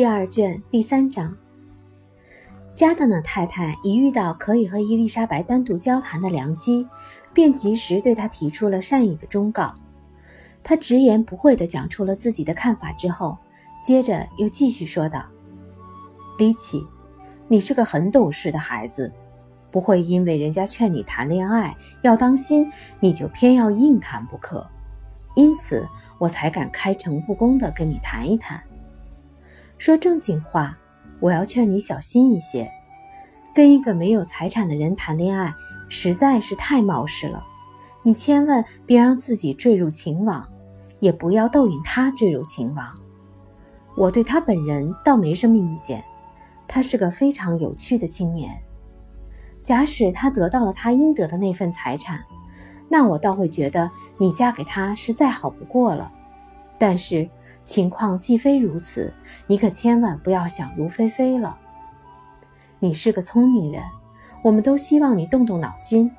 第二卷第三章。加德纳太太一遇到可以和伊丽莎白单独交谈的良机，便及时对她提出了善意的忠告。她直言不讳地讲出了自己的看法之后，接着又继续说道：“里奇，你是个很懂事的孩子，不会因为人家劝你谈恋爱要当心，你就偏要硬谈不可。因此我才敢开诚布公地跟你谈一谈。说正经话，我要劝你小心一些，跟一个没有财产的人谈恋爱实在是太冒失了，你千万别让自己坠入情网，也不要逗引他坠入情网。我对他本人倒没什么意见，他是个非常有趣的青年。假使他得到了他应得的那份财产，那我倒会觉得你嫁给他是再好不过了。但是情况既非如此，你可千万不要想入非非了。你是个聪明人，我们都希望你动动脑筋。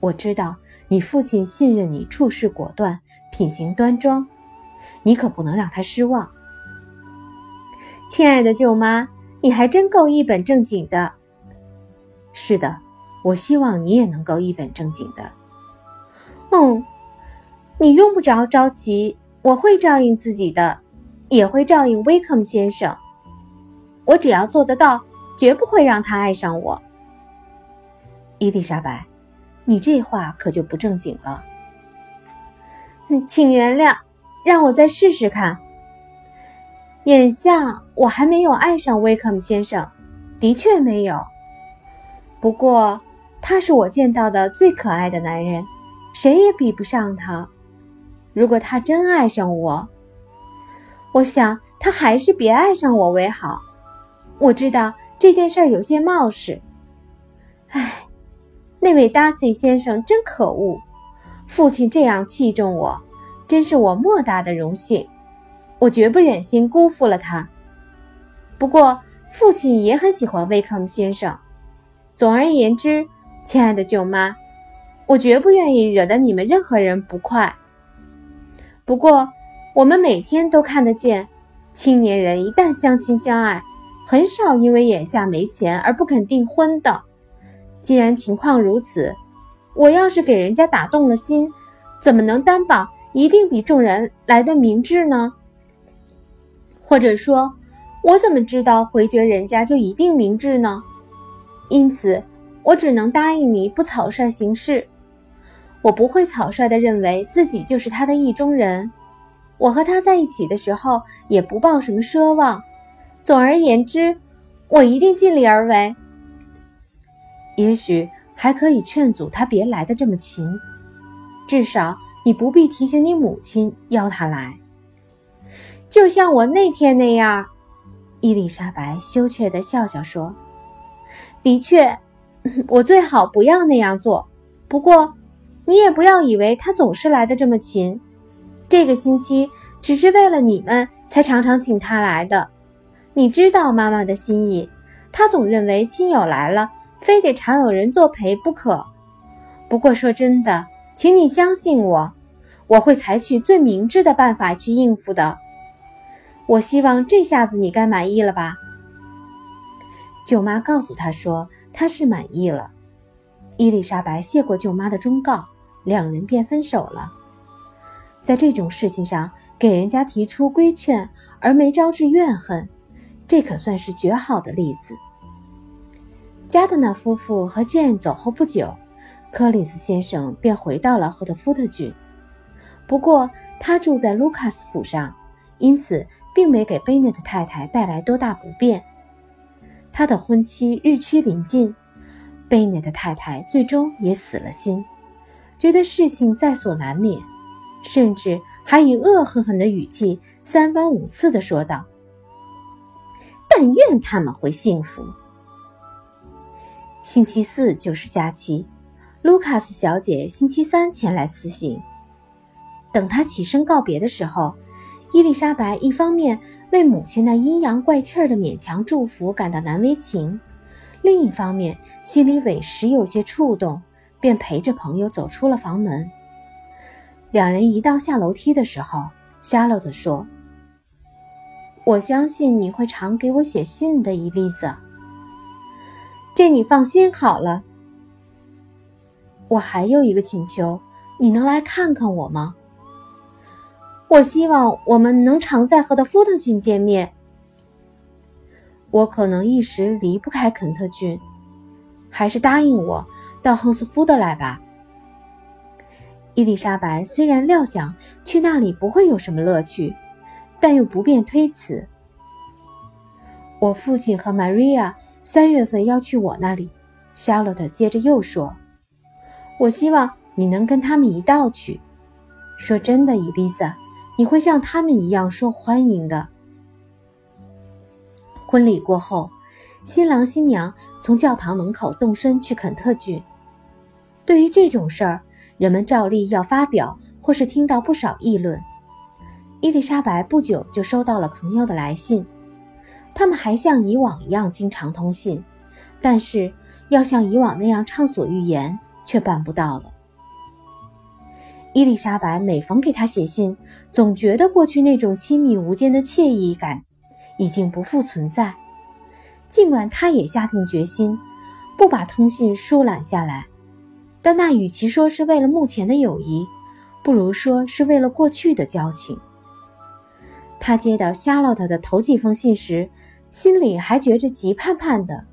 我知道你父亲信任你处事果断，品行端庄，你可不能让他失望。”亲爱的舅妈，你还真够一本正经的。是的，我希望你也能够一本正经的。你用不着着急，我会照应自己的，也会照应威克姆先生。我只要做得到，绝不会让他爱上我。伊丽莎白，你这话可就不正经了。请原谅，让我再试试看。眼下我还没有爱上威克姆先生，的确没有。不过他是我见到的最可爱的男人，谁也比不上他。如果他真爱上我，我想他还是别爱上我为好。我知道这件事有些冒失。唉，那位 Darcy 先生真可恶，父亲这样器重我，真是我莫大的荣幸。我绝不忍心辜负了他。不过父亲也很喜欢威克姆先生。总而言之，亲爱的舅妈，我绝不愿意惹得你们任何人不快。不过，我们每天都看得见，青年人一旦相亲相爱，很少因为眼下没钱而不肯订婚的。既然情况如此，我要是给人家打动了心，怎么能担保一定比众人来得明智呢？或者说，我怎么知道回绝人家就一定明智呢？因此，我只能答应你不草率行事。我不会草率地认为自己就是他的意中人，我和他在一起的时候也不抱什么奢望。总而言之，我一定尽力而为。也许还可以劝阻他别来得这么勤，至少你不必提醒你母亲要他来。就像我那天那样，伊丽莎白羞怯地笑笑说：“的确，我最好不要那样做。不过你也不要以为他总是来得这么勤，这个星期只是为了你们才常常请他来的。你知道妈妈的心意，她总认为亲友来了，非得常有人作陪不可。不过说真的，请你相信我，我会采取最明智的办法去应付的。我希望这下子你该满意了吧？”舅妈告诉她说，她是满意了。伊丽莎白谢过舅妈的忠告，两人便分手了。在这种事情上，给人家提出规劝而没招致怨恨，这可算是绝好的例子。加德纳夫妇和健走后不久，柯林斯先生便回到了赫特福特郡。不过他住在卢卡斯府上，因此并没给贝内特太太带来多大不便。他的婚期日趋临近，贝内的太太最终也死了心，觉得事情在所难免，甚至还以恶狠狠的语气三番五次地说道：“但愿他们会幸福。”星期四就是假期，卢卡斯小姐星期三前来辞行。等她起身告别的时候，伊丽莎白一方面为母亲那阴阳怪气的勉强祝福感到难为情，另一方面心里委实有些触动，便陪着朋友走出了房门。两人一到下楼梯的时候，Charlotte说：“我相信你会常给我写信的，伊丽莎。这你放心好了。我还有一个请求，你能来看看我吗？我希望我们能常在和的福特郡见面。我可能一时离不开肯特郡，还是答应我到亨斯福德来吧。伊丽莎白虽然料想去那里不会有什么乐趣，但又不便推辞。我父亲和 Maria 3月份要去我那里， Charlotte 接着又说，我希望你能跟他们一道去。说真的，伊丽莎，你会像他们一样受欢迎的。婚礼过后，新郎新娘从教堂门口动身去肯特郡。对于这种事儿，人们照例要发表或是听到不少议论。伊丽莎白不久就收到了朋友的来信，他们还像以往一样经常通信，但是要像以往那样畅所欲言却办不到了。伊丽莎白每逢给他写信，总觉得过去那种亲密无间的惬意感已经不复存在。尽管他也下定决心不把通信疏懒下来，但那与其说是为了目前的友谊，不如说是为了过去的交情。他接到夏洛特的头几封信时，心里还觉着急盼盼的，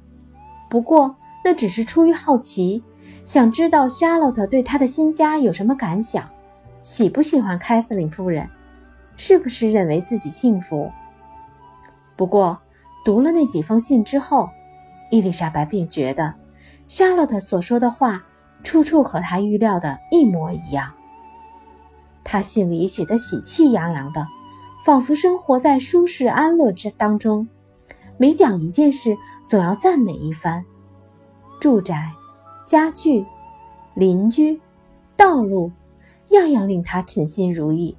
不过那只是出于好奇，想知道夏洛特对他的新家有什么感想，喜不喜欢凯瑟琳夫人，是不是认为自己幸福。不过读了那几封信之后，伊丽莎白便觉得夏洛特所说的话处处和她预料的一模一样。她信里写得喜气洋洋的，仿佛生活在舒适安乐之当中，每讲一件事总要赞美一番，住宅、家具、邻居、道路，样样令她称心如意。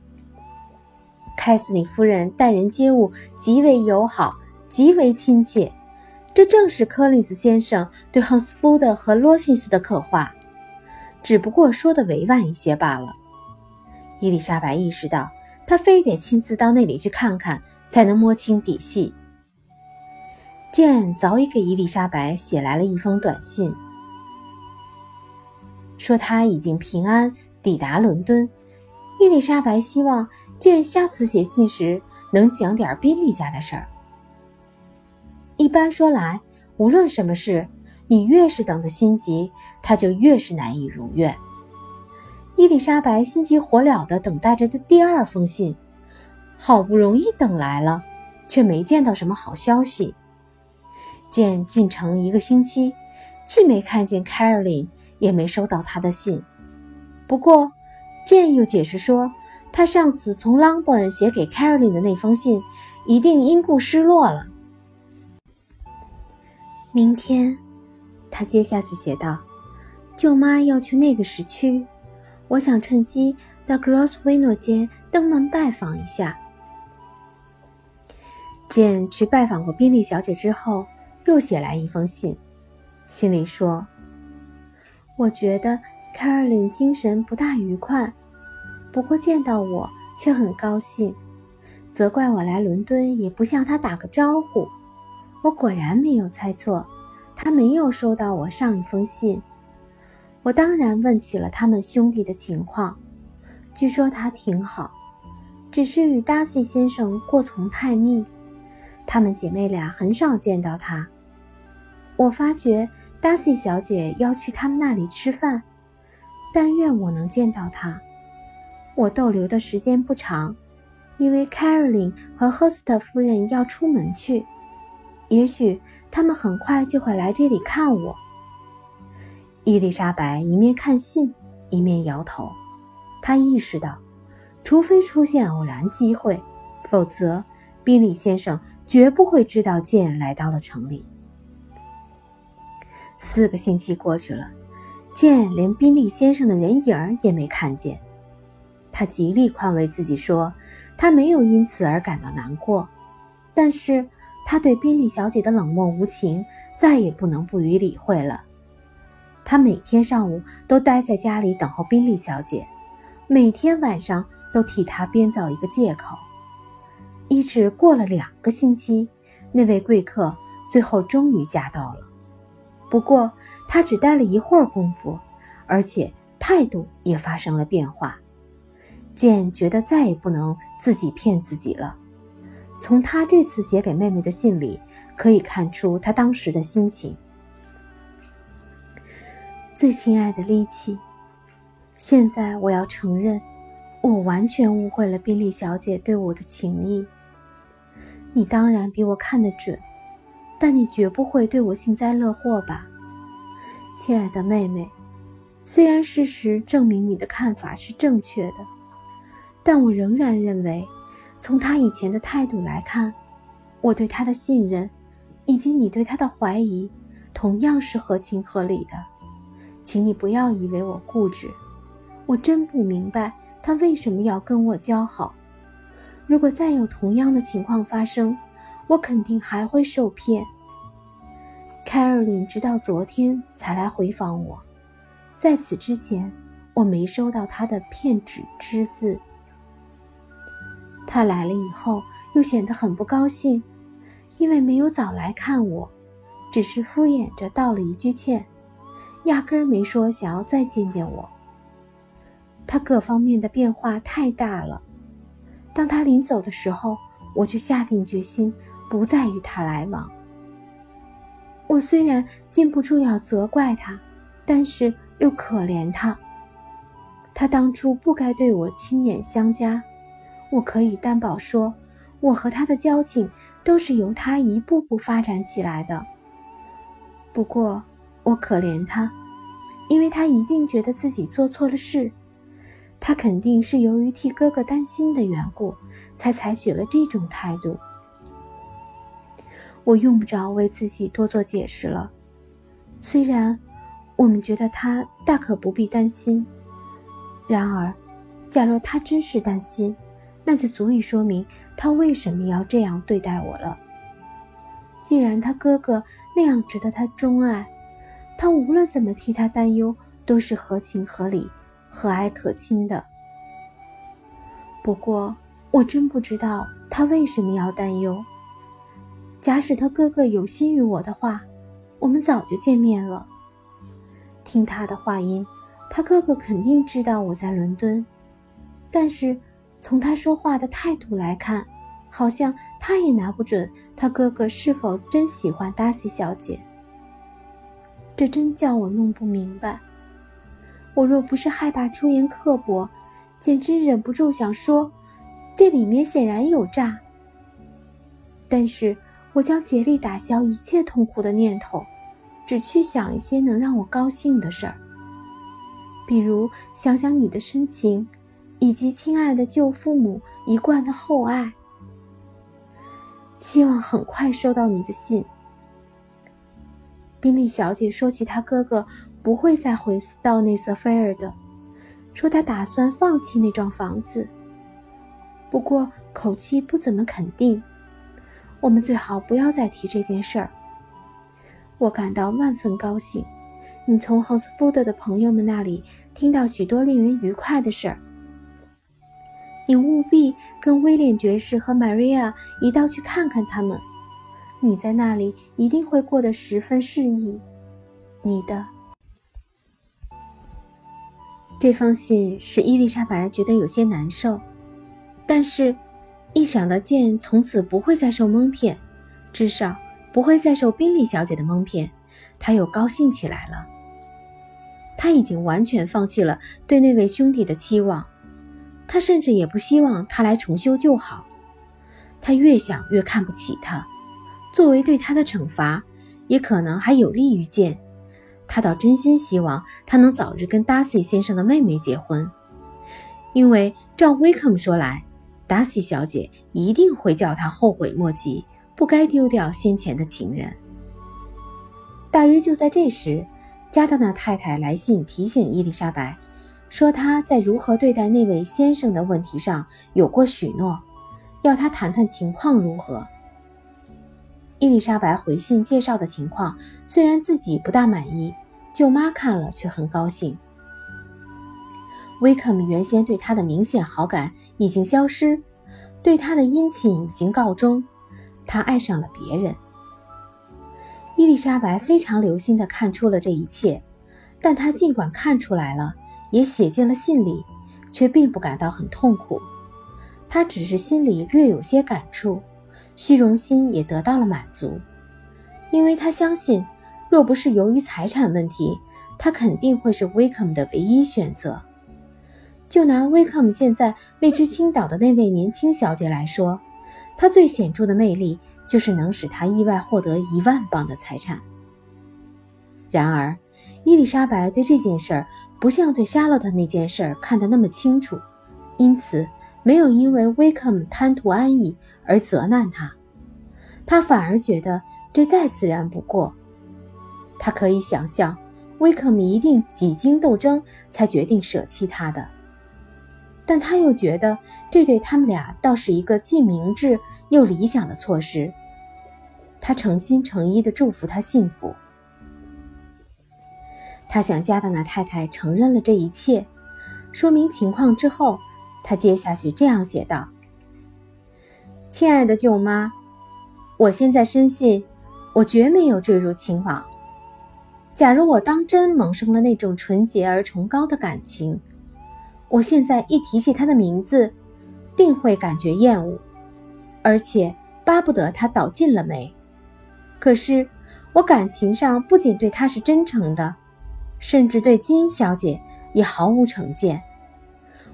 凯瑟琳夫人待人接物极为友好，极为亲切，这正是柯利斯先生对亨斯福德和罗辛斯的刻画，只不过说的委婉一些罢了。伊丽莎白意识到，她非得亲自到那里去看看，才能摸清底细。Jane 早已给伊丽莎白写来了一封短信，说她已经平安抵达伦敦。伊丽莎白希望见下次写信时能讲点宾利家的事儿。一般说来，无论什么事，你越是等得心急，他就越是难以如愿。伊丽莎白心急火燎地等待着的第二封信，好不容易等来了，却没见到什么好消息。见进城1个星期，既没看见 Caroline， 也没收到她的信。不过Jane 又解释说，他上次从 Longbourn 写给 Caroline 的那封信一定因故失落了。明天，他接下去写道，舅妈要去那个时区，我想趁机到 Gross Window 街登门拜访一下。Jane 去拜访过宾利小姐之后，又写来一封信，信里说，我觉得Caroline 精神不大愉快，不过见到我却很高兴，责怪我来伦敦也不向她打个招呼。我果然没有猜错，她没有收到我上一封信。我当然问起了他们兄弟的情况，据说他挺好，只是与 Darcy 先生过从太密，他们姐妹俩很少见到他。我发觉 Darcy 小姐要去他们那里吃饭，但愿我能见到他。我逗留的时间不长，因为 Caroline 和赫斯特夫人要出门去，也许他们很快就会来这里看我。伊丽莎白一面看信一面摇头，她意识到，除非出现偶然机会，否则宾利先生绝不会知道Jane来到了城里。4个星期过去了，Jane 连宾利先生的人影也没看见。他极力宽慰自己说，他没有因此而感到难过，但是他对宾利小姐的冷漠无情再也不能不予理会了。他每天上午都待在家里等候宾利小姐，每天晚上都替她编造一个借口。一至过了2个星期，那位贵客最后终于驾到了。不过他只待了一会儿功夫，而且态度也发生了变化。Jane 觉得再也不能自己骗自己了。从他这次写给妹妹的信里可以看出他当时的心情。最亲爱的莉奇，现在我要承认，我完全误会了宾利小姐对我的情意。你当然比我看得准，但你绝不会对我幸灾乐祸吧？亲爱的妹妹，虽然事实证明你的看法是正确的，但我仍然认为，从他以前的态度来看，我对他的信任，以及你对他的怀疑，同样是合情合理的。请你不要以为我固执，我真不明白他为什么要跟我交好。如果再有同样的情况发生，我肯定还会受骗。Caroline 直到昨天才来回访我，在此之前，我没收到他的骗纸之字。他来了以后又显得很不高兴，因为没有早来看我，只是敷衍着道了一句歉，压根儿没说想要再见见我。他各方面的变化太大了。当他临走的时候，我就下定决心不再与他来往。我虽然禁不住要责怪他，但是又可怜他。他当初不该对我亲眼相加，我可以担保说，我和他的交情都是由他一步步发展起来的。不过，我可怜他，因为他一定觉得自己做错了事，他肯定是由于替哥哥担心的缘故，才采取了这种态度。我用不着为自己多做解释了，虽然我们觉得他大可不必担心，然而，假若他真是担心，那就足以说明他为什么要这样对待我了。既然他哥哥那样值得他钟爱，他无论怎么替他担忧，都是合情合理、和蔼可亲的。不过，我真不知道他为什么要担忧。假使他哥哥有心于我的话，我们早就见面了。听他的话音，他哥哥肯定知道我在伦敦，但是从他说话的态度来看，好像他也拿不准他哥哥是否真喜欢Darcy小姐。这真叫我弄不明白。我若不是害怕出言刻薄，简直忍不住想说，这里面显然有诈。但是我将竭力打消一切痛苦的念头，只去想一些能让我高兴的事儿，比如想想你的深情，以及亲爱的舅父母一贯的厚爱。希望很快收到你的信。宾利小姐说起她哥哥不会再回到内瑟菲尔的，说他打算放弃那幢房子，不过口气不怎么肯定。我们最好不要再提这件事儿。我感到万分高兴，你从侯斯福德的朋友们那里听到许多令人愉快的事儿。你务必跟威廉爵士和 Maria 一道去看看他们，你在那里一定会过得十分适宜。你的这封信使伊丽莎白觉得有些难受，但是一想到Jane从此不会再受蒙骗，至少不会再受宾利小姐的蒙骗，她又高兴起来了。她已经完全放弃了对那位兄弟的期望，他甚至也不希望他来重修旧好。他越想越看不起他，作为对他的惩罚，也可能还有利于Jane。他倒真心希望他能早日跟 Darcy 先生的妹妹结婚，因为照威克姆说来， Darcy 小姐一定会叫他后悔莫及，不该丢掉先前的情人。大约就在这时，加德纳太太来信提醒伊丽莎白，说他在如何对待那位先生的问题上有过许诺，要他谈谈情况如何。伊丽莎白回信介绍的情况，虽然自己不大满意，舅妈看了却很高兴。威克姆原先对他的明显好感已经消失，对他的殷勤已经告终，他爱上了别人。伊丽莎白非常留心地看出了这一切，但她尽管看出来了，也写进了信里，却并不感到很痛苦。她只是心里略有些感触，虚荣心也得到了满足，因为她相信，若不是由于财产问题，她肯定会是威克姆的唯一选择。就拿威克姆现在为之倾倒的那位年轻小姐来说，她最显著的魅力就是能使他意外获得1万磅的财产。然而，伊丽莎白对这件事儿不像对莎洛特那件事儿看得那么清楚，因此没有因为威克姆贪图安逸而责难他，他反而觉得这再自然不过。他可以想象，威克姆一定几经斗争才决定舍弃他的。但他又觉得这对他们俩倒是一个既明智又理想的措施，他诚心诚意地祝福他幸福。他想加大纳太太承认了这一切，说明情况之后，他接下去这样写道：亲爱的舅妈，我现在深信我绝没有坠入情网。假如我当真萌生了那种纯洁而崇高的感情，我现在一提起他的名字，定会感觉厌恶，而且巴不得他倒尽了霉。可是我感情上不仅对他是真诚的，甚至对金小姐也毫无成见。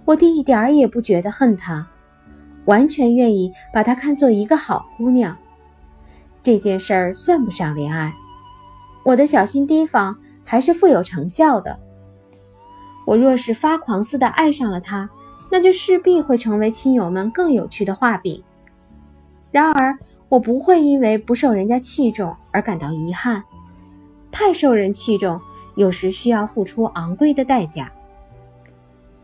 我第一点儿也不觉得恨他，完全愿意把他看作一个好姑娘。这件事儿算不上恋爱，我的小心提防还是富有成效的。我若是发狂似的爱上了他，那就势必会成为亲友们更有趣的画饼。然而，我不会因为不受人家器重而感到遗憾。太受人器重，有时需要付出昂贵的代价。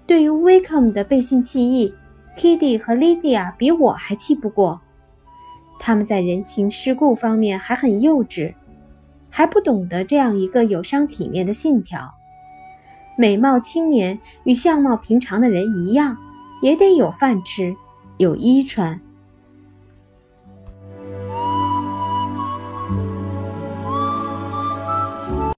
对于威克姆的背信弃义， Kitty 和 Lydia 比我还气不过。他们在人情世故方面还很幼稚，还不懂得这样一个有伤体面的信条。美貌青年与相貌平常的人一样，也得有饭吃，有衣穿，